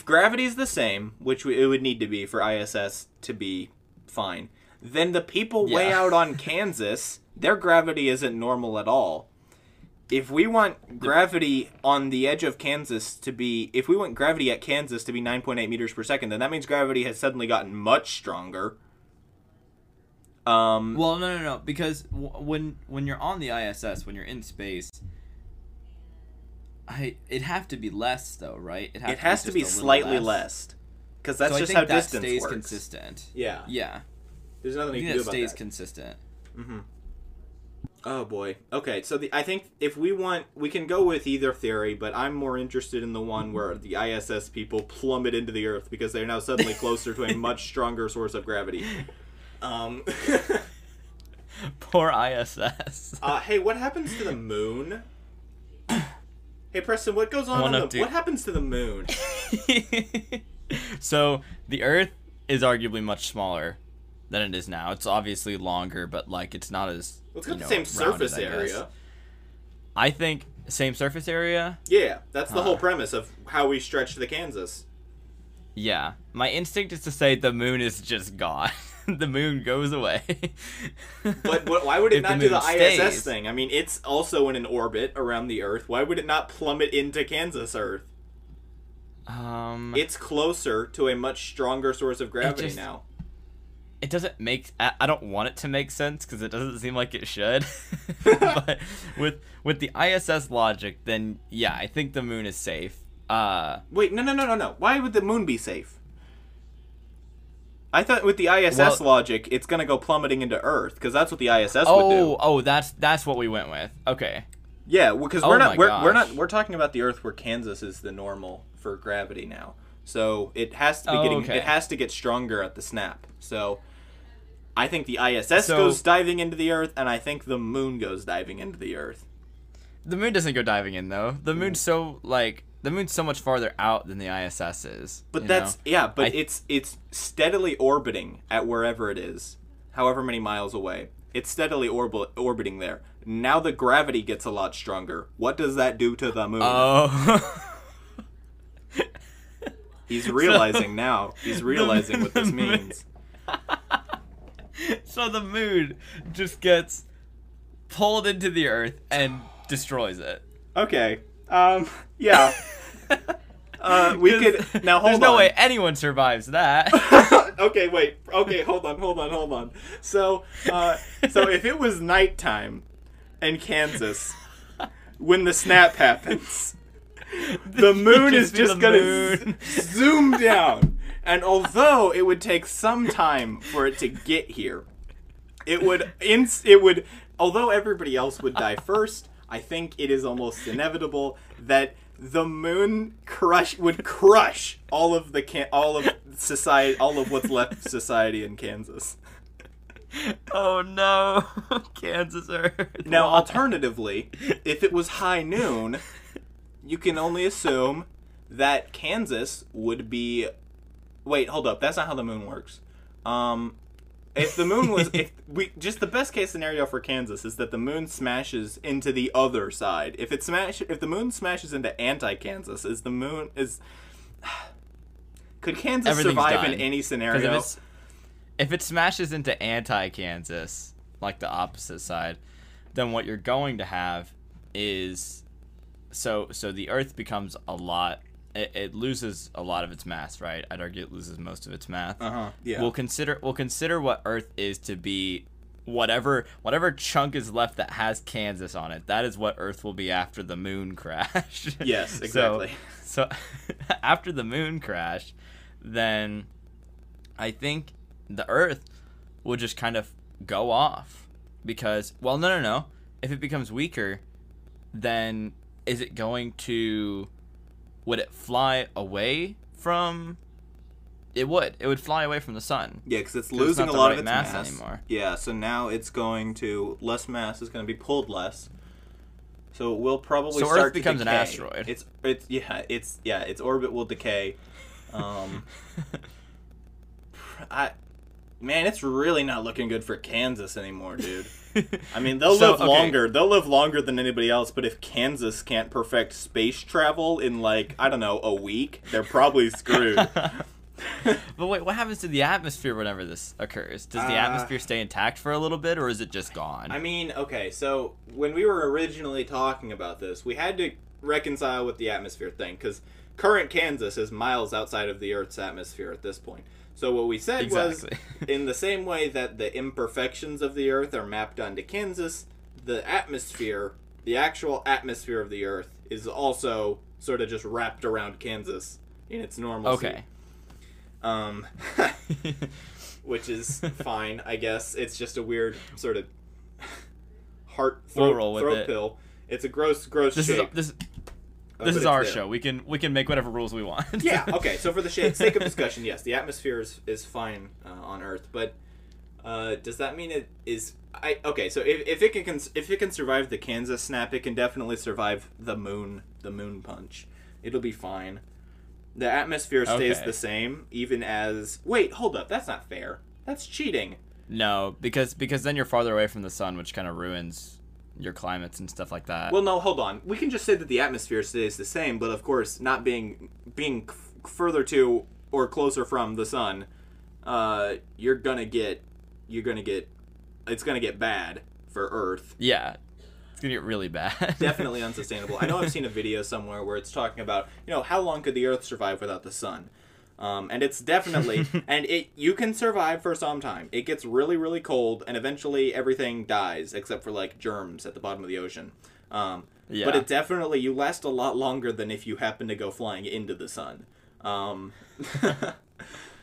gravity is the same, which it would need to be for ISS to be fine, then the people way out on Kansas... Their gravity isn't normal at all. If we want gravity on the edge of Kansas to be... If we want gravity at Kansas to be 9.8 meters per second, then that means gravity has suddenly gotten much stronger. Well, no. Because when you're on the ISS, when you're in space... It'd have to be less, though, right? It has to be slightly less. Because that's just how distance works. I think that stays consistent. Yeah. Yeah. There's nothing you can do about that. Stays consistent. Mm-hmm. Oh, boy. Okay, so I think if we want... We can go with either theory, but I'm more interested in the one where the ISS people plummet into the Earth because they're now suddenly closer to a much stronger source of gravity. Poor ISS. Hey, what happens to the moon? Hey, Preston, what goes on what happens to the moon? So, the Earth is arguably much smaller than it is now. It's obviously longer, but, like, it's not as... Well, it's got the same surface area. I think same surface area. Yeah, that's the whole premise of how we stretched the Kansas. Yeah. My instinct is to say the moon is just gone. The moon goes away. But why would it not do the ISS thing? I mean, it's also in an orbit around the Earth. Why would it not plummet into Kansas Earth? It's closer to a much stronger source of gravity now. It doesn't make... I don't want it to make sense because it doesn't seem like it should. But with the ISS logic, then, yeah, I think the moon is safe. Wait, no. Why would the moon be safe? I thought with the ISS logic, it's going to go plummeting into Earth, because that's what the ISS would do. Oh, that's what we went with. Okay. Yeah, because we're talking about the Earth where Kansas is the normal for gravity now. So it has to be it has to get stronger at the snap. So I think the ISS goes diving into the Earth, and I think the moon goes diving into the Earth. The moon doesn't go diving in though. The moon's the moon's so much farther out than the ISS is. But it's steadily orbiting at wherever it is, however many miles away. It's steadily orbiting there. Now the gravity gets a lot stronger. What does that do to the moon? Oh. He's realizing now. He's realizing what this means. So the moon just gets pulled into the Earth and destroys it. Okay. Yeah. We could now hold on. There's no way anyone survives that. Okay, wait. Okay, hold on. So if it was nighttime in Kansas when the snap happens, the moon is just gonna zoom down. And although it would take some time for it to get here, it would although everybody else would die first, I think it is almost inevitable that the moon would crush all of what's left of society in Kansas. Oh no, Kansas Earth. Now, alternatively, if it was high noon, you can only assume that Kansas would be... Wait, hold up. That's not how the moon works. If the moon was... the best case scenario for Kansas is that the moon smashes into the other side. If the moon smashes into anti-Kansas, could Kansas survive in any scenario? If it smashes into anti-Kansas, like the opposite side, then what you're going to have is... So the Earth becomes a lot... It loses a lot of its mass, right? I'd argue it loses most of its mass. Uh-huh, yeah. We'll consider what Earth is to be whatever chunk is left that has Kansas on it. That is what Earth will be after the moon crash. Yes, exactly. So after the moon crash, then I think the Earth will just kind of go off because, well, no. If it becomes weaker, then is it going to... Would it fly away from... It would. It would fly away from the sun. Yeah, because it's losing a lot of its mass anymore. Yeah, so now it's going to... Less mass is going to be pulled less. So it will probably start to decay. So Earth becomes an asteroid. Its orbit will decay. Man, it's really not looking good for Kansas anymore, dude. I mean, they'll live longer than anybody else, but if Kansas can't perfect space travel in, like, I don't know, a week, they're probably screwed. But wait, what happens to the atmosphere whenever this occurs? Does the atmosphere stay intact for a little bit, or is it just gone? I mean, okay, so when we were originally talking about this, we had to reconcile with the atmosphere thing, because current Kansas is miles outside of the Earth's atmosphere at this point. So what we said was, in the same way that the imperfections of the Earth are mapped onto Kansas, the actual atmosphere of the Earth is also sort of just wrapped around Kansas in its normalcy. Okay. Which is fine, I guess. It's just a weird sort of throat pill. It's a gross shape. This is our show. We can make whatever rules we want. Yeah, okay. So for the sake of discussion, yes, the atmosphere is fine on Earth, but does that mean it is... So if it can survive the Kansas snap, it can definitely survive the moon punch. It'll be fine. The atmosphere stays the same, even as... Wait, hold up. That's not fair. That's cheating. No, because then you're farther away from the sun, which kind of ruins your climates and stuff like that. Well, no, hold on. We can just say that the atmosphere stays the same, but of course, not being further to or closer from the sun, it's gonna get bad for Earth. Yeah. It's going to get really bad. Definitely unsustainable. I know I've seen a video somewhere where it's talking about, how long could the Earth survive without the sun? And it's definitely... you can survive for some time. It gets really, really cold, and eventually everything dies, except for, germs at the bottom of the ocean. Yeah. But it definitely... You last a lot longer than if you happen to go flying into the sun.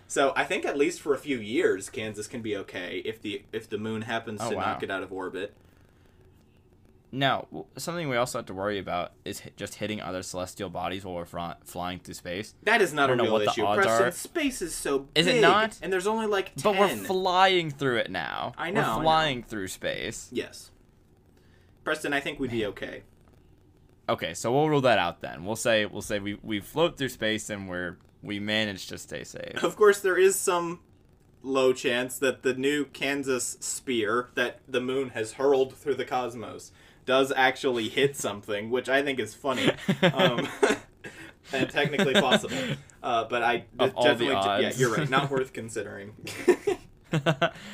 So I think at least for a few years, Kansas can be okay if the moon happens to not get out of orbit. Now, something we also have to worry about is just hitting other celestial bodies while we're flying through space. That is not a real issue. Preston, space is so big. Is it not? And there's only 10. But we're flying through it now. I know. We're flying through space. Yes. Preston, I think we'd be okay. Okay, so we'll rule that out then. We'll say we float through space and we manage to stay safe. Of course, there is some low chance that the new Kansas spear that the moon has hurled through the cosmos does actually hit something, which I think is funny, and technically possible. But I definitely, yeah, you're right. Not worth considering.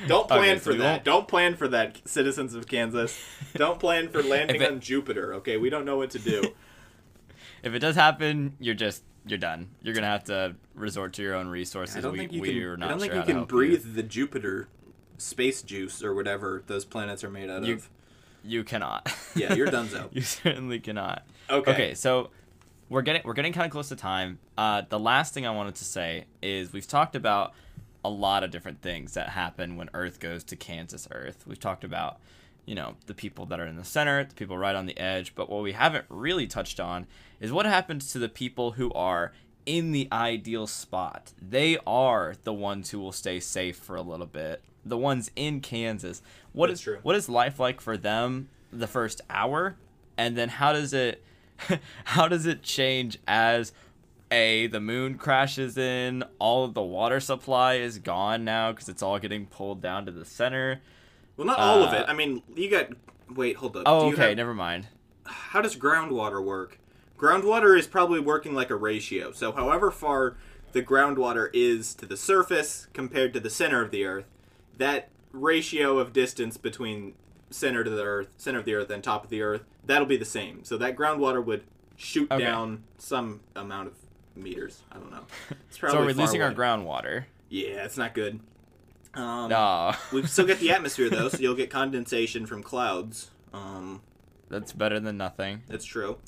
Don't plan for that, citizens of Kansas. Don't plan for landing on Jupiter. Okay, we don't know what to do. If it does happen, you're done. You're gonna have to resort to your own resources. I don't think you can breathe the Jupiter space juice or whatever those planets are made out of. You cannot. Yeah, you're donezo. You certainly cannot. Okay, so we're getting kind of close to time. The last thing I wanted to say is we've talked about a lot of different things that happen when Earth goes to Kansas Earth. We've talked about, the people that are in the center, the people right on the edge. But what we haven't really touched on is what happens to the people who are in the ideal spot. They are the ones who will stay safe for a little bit. The ones in Kansas. What is life like for them the first hour, and then how does it change as the moon crashes in, all of the water supply is gone now because it's all getting pulled down to the center. Well, not all of it. I mean, hold up. Oh, never mind. How does groundwater work? Groundwater is probably working like a ratio. So however far the groundwater is to the surface compared to the center of the Earth, that ratio of distance between center of the Earth and top of the Earth, that'll be the same. So that groundwater would shoot down some amount of meters. I don't know. It's probably so we're losing our groundwater. Yeah, it's not good. No. We still get the atmosphere, though, so you'll get condensation from clouds. That's better than nothing. That's true.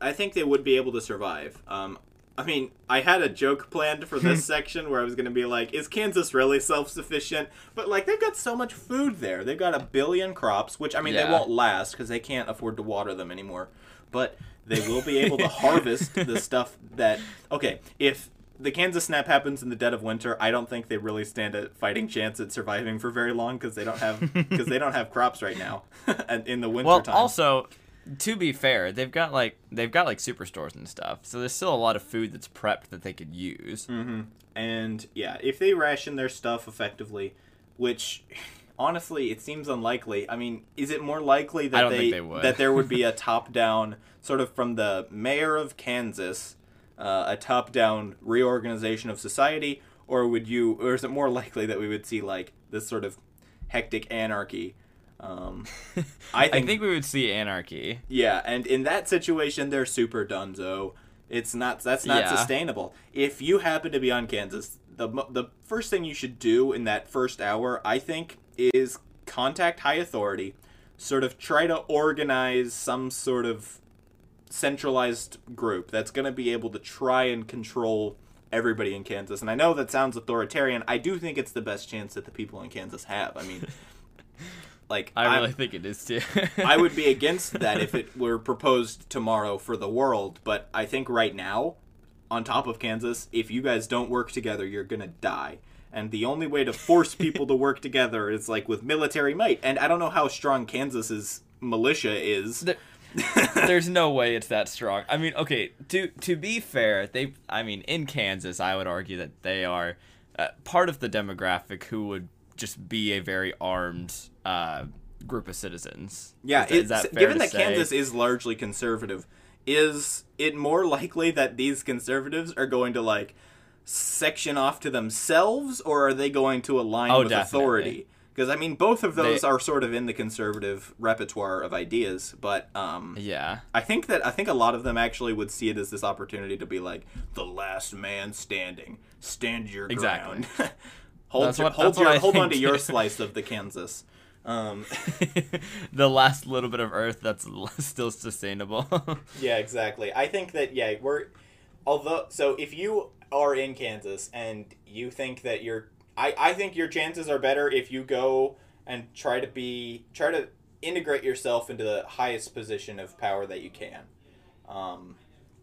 I think they would be able to survive. I mean, I had a joke planned for this section where I was going to be like, is Kansas really self-sufficient? But, they've got so much food there. They've got 1 billion crops, which, they won't last because they can't afford to water them anymore. But they will be able to harvest the stuff that... Okay, if the Kansas snap happens in the dead of winter, I don't think they really stand a fighting chance at surviving for very long because they don't have crops right now in the winter time. Well, also... To be fair, they've got superstores and stuff, so there's still a lot of food that's prepped that they could use. Mm-hmm. And yeah, if they ration their stuff effectively, which honestly it seems unlikely. I mean, is it more likely that that there would be a top-down sort of from the mayor of Kansas, a top-down reorganization of society, or is it more likely that we would see this sort of hectic anarchy? I think we would see anarchy. Yeah, and in that situation, they're super dunzo. That's not sustainable. If you happen to be on Kansas, the first thing you should do in that first hour, I think, is contact high authority, sort of try to organize some sort of centralized group that's going to be able to try and control everybody in Kansas. And I know that sounds authoritarian. I do think it's the best chance that the people in Kansas have. I mean... I really think it is too. I would be against that if it were proposed tomorrow for the world, but I think right now, on top of Kansas, if you guys don't work together, you're gonna die. And the only way to force people to work together is with military might. And I don't know how strong Kansas's militia is. There's no way it's that strong. I mean, okay, to be fair, in Kansas, I would argue that they are part of the demographic who would just be a very armed group of citizens. Yeah, is that given that Kansas is largely conservative, is it more likely that these conservatives are going to, like, section off to themselves, or are they going to align with authority? Because, I mean, both of those are sort of in the conservative repertoire of ideas, but I think a lot of them actually would see it as this opportunity to be like, the last man standing. Stand your ground. Exactly. Hold on to your slice of the Kansas. The last little bit of earth that's still sustainable. Yeah, exactly. I think that, yeah, so if you are in Kansas and you think that I think your chances are better if you go and try to integrate yourself into the highest position of power that you can.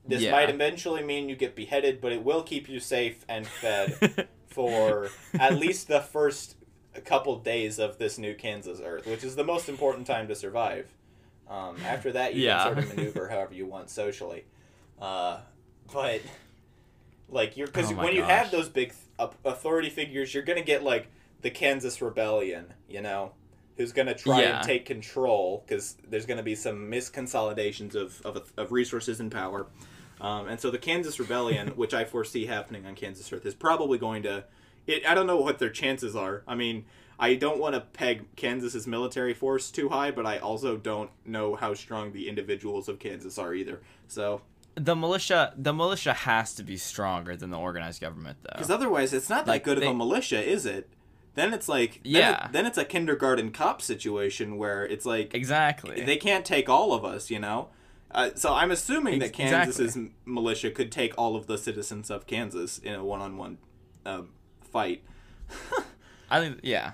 This might eventually mean you get beheaded, but it will keep you safe and fed for at least the first couple days of this new Kansas earth, which is the most important time to survive. After that, you can sort of maneuver however you want socially. You have those big authority figures, you're gonna get like the Kansas Rebellion, who's gonna try and take control, because there's gonna be some misconsolidations of resources and power, and so the Kansas Rebellion, which I foresee happening on Kansas Earth, is probably going to. I don't know what their chances are. I mean, I don't want to peg Kansas's military force too high, but I also don't know how strong the individuals of Kansas are either. So. The militia has to be stronger than the organized government, though. Because otherwise, it's not like, that good of a militia, is it? Then it's like... Then it's a kindergarten cop situation where it's like... Exactly. They can't take all of us, So I'm assuming that Kansas's militia could take all of the citizens of Kansas in a one-on-one fight. I think... Yeah.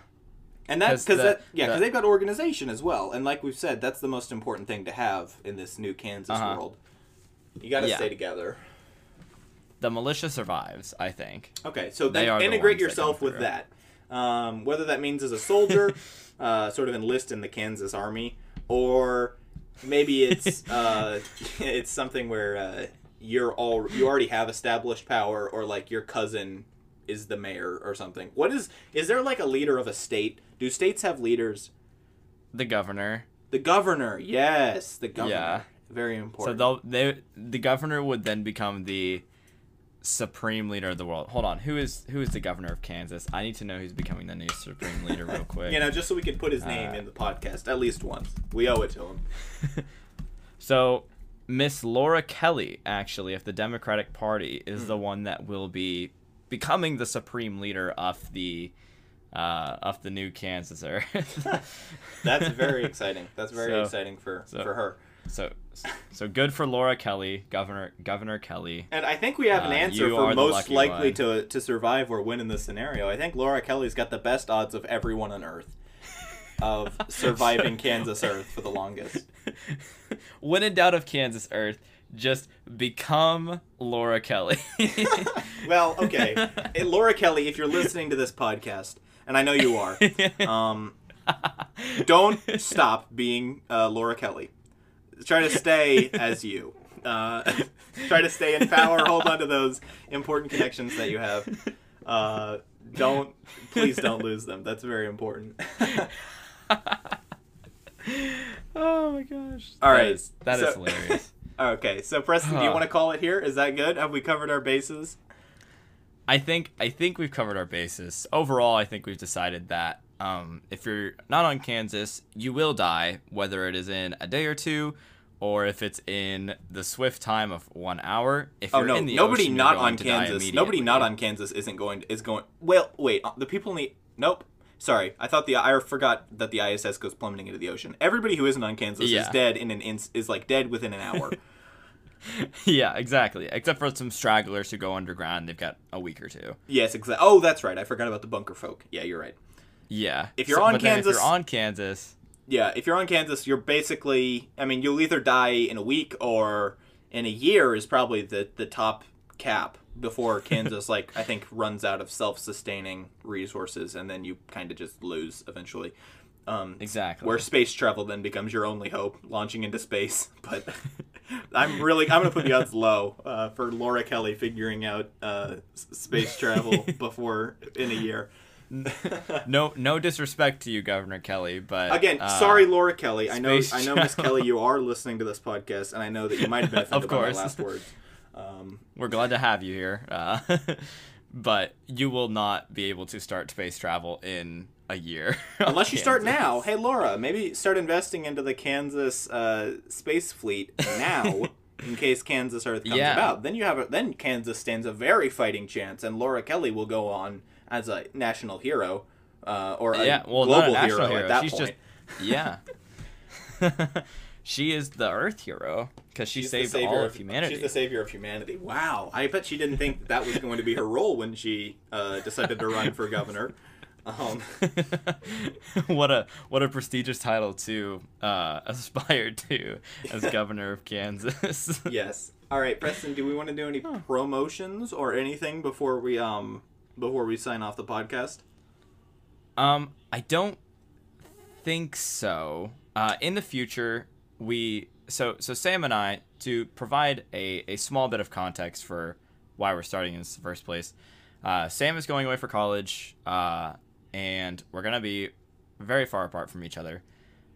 And that's... Because they've got organization as well. And like we've said, that's the most important thing to have in this new Kansas world. You gotta stay together. The militia survives, I think. Okay, so then integrate yourself with that. Whether that means as a soldier, sort of enlist in the Kansas Army, or maybe it's it's something where you already have established power, or like your cousin is the mayor or something. Is there like a leader of a state? Do states have leaders? The governor. The governor, yes, the governor. Yeah. Very important. So the governor would then become the supreme leader of the world. Hold on, who is the governor of Kansas? I need to know who's becoming the new supreme leader real quick. Just so we can put his name in the podcast at least once. We owe it to him. So Miss Laura Kelly, actually, of the Democratic Party, is the one that will be becoming the supreme leader of the new Kansas Earth. That's very exciting. That's very exciting for her. So good for Laura Kelly, Governor Kelly. And I think we have an answer for most likely to survive or win in this scenario. I think Laura Kelly's got the best odds of everyone on Earth of surviving Kansas Earth for the longest. When in doubt of Kansas Earth, just become Laura Kelly. Well, okay. Hey, Laura Kelly, if you're listening to this podcast, and I know you are, don't stop being Laura Kelly. Try to stay as you. Try to stay in power. Hold on to those important connections that you have. Please don't lose them. That's very important. Oh my gosh. All right. That is hilarious. Okay. So Preston, do you want to call it here? Is that good? Have we covered our bases? I think we've covered our bases. Overall, I think we've decided that if you're not on Kansas, you will die, whether it is in a day or two, or if it's in the swift time of 1 hour. Nobody not on Kansas is going. Well, wait. The people in the nope. Sorry, I forgot that the ISS goes plummeting into the ocean. Everybody who isn't on Kansas is dead dead within an hour. Yeah, exactly. Except for some stragglers who go underground. They've got a week or two. Yes, exactly. Oh, that's right. I forgot about the bunker folk. Yeah, you're right. Yeah. If you're on Kansas, you're basically, I mean, you'll either die in a week or in a year is probably the top cap before Kansas, like, I think runs out of self-sustaining resources, and then you kind of just lose eventually. Exactly. Where space travel then becomes your only hope, launching into space. But I'm going to put the odds low for Laura Kelly figuring out space travel in a year. No disrespect to you, Governor Kelly, but again, sorry, Laura Kelly. I know, Miss Kelly, you are listening to this podcast, and I know that you might have been offended by my last words. We're glad to have you here, but you will not be able to start space travel in a year unless you start now. Hey, Laura, maybe start investing into the Kansas space fleet now. In case Kansas Earth comes about, then Kansas stands a very fighting chance, and Laura Kelly will go on as a national hero, or a global not a hero, at that point. She is the Earth hero because she saved all of humanity. She's the savior of humanity. Wow, I bet she didn't think that was going to be her role when she decided to run for governor. What a prestigious title to aspire to as governor of Kansas. Yes. All right, Preston, do we want to do any promotions or anything before we sign off the podcast? I don't think so. In the future, so Sam and I, to provide a small bit of context for why we're starting in the first place. Sam is going away for college. And we're going to be very far apart from each other.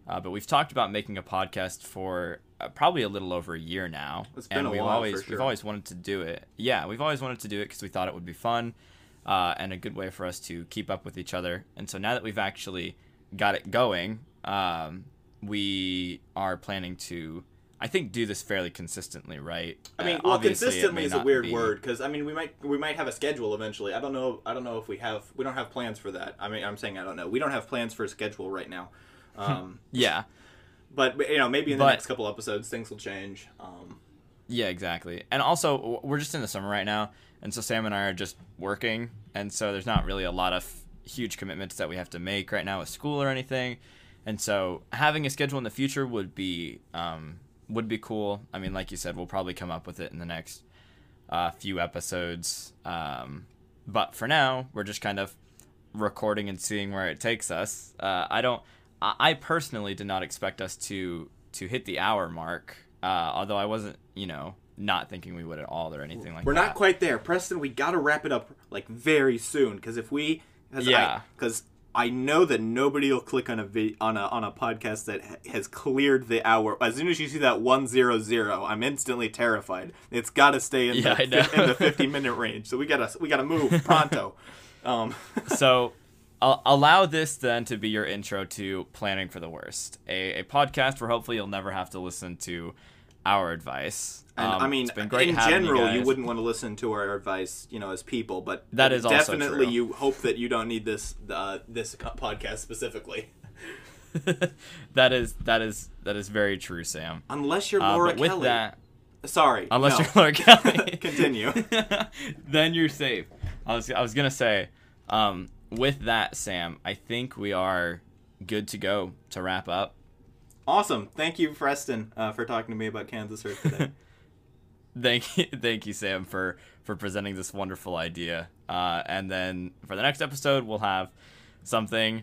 But we've talked about making a podcast for probably a little over a year now. It's been a while, for sure. We've always wanted to do it. Yeah, we've always wanted to do it because we thought it would be fun and a good way for us to keep up with each other. And so now that we've actually got it going, we are planning to, I think, do this fairly consistently, right? I mean, consistently is a weird word because I mean we might have a schedule eventually. I don't know if we don't have plans for that. I mean, I'm saying I don't know. We don't have plans for a schedule right now. Yeah, but you know, maybe in the next couple episodes things will change. Yeah, exactly. And also, we're just in the summer right now, and so Sam and I are just working, and so there's not really a lot of huge commitments that we have to make right now with school or anything, and so having a schedule in the future would be cool. I mean, like you said, we'll probably come up with it in the next few episodes. But for now, we're just kind of recording and seeing where it takes us. I personally did not expect us to hit the hour mark, although I wasn't, not thinking we would at all or anything like that. We're not quite there. Preston, we got to wrap it up very soon because I know that nobody will click on a podcast that has cleared the hour. As soon as you see that 1:00, I'm instantly terrified. It's got to stay in the 50-minute range. So we gotta move pronto. So I'll allow this then to be your intro to Planning for the Worst, a podcast where hopefully you'll never have to listen to our advice. And I mean, in general, you wouldn't want to listen to our advice, as people, but that is definitely also true. You hope that you don't need this podcast specifically. that is very true, Sam. Unless you're Laura Kelly. Unless you're Laura Kelly. Continue. Then you're safe. I was gonna say, with that, Sam, I think we are good to go to wrap up. Awesome. Thank you, Preston, for talking to me about Kansas Earth today. Thank you, Sam, for presenting this wonderful idea. And then for the next episode, we'll have something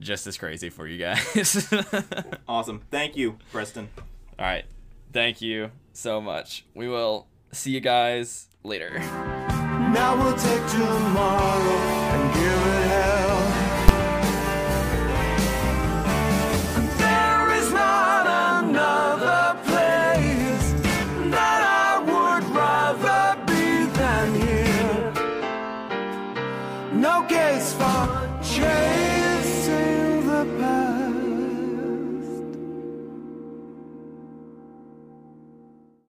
just as crazy for you guys. Awesome. Thank you, Preston. All right. Thank you so much. We will see you guys later. Now we'll take tomorrow and give it hell. And there is not another place that I would rather be than here. No case for chasing.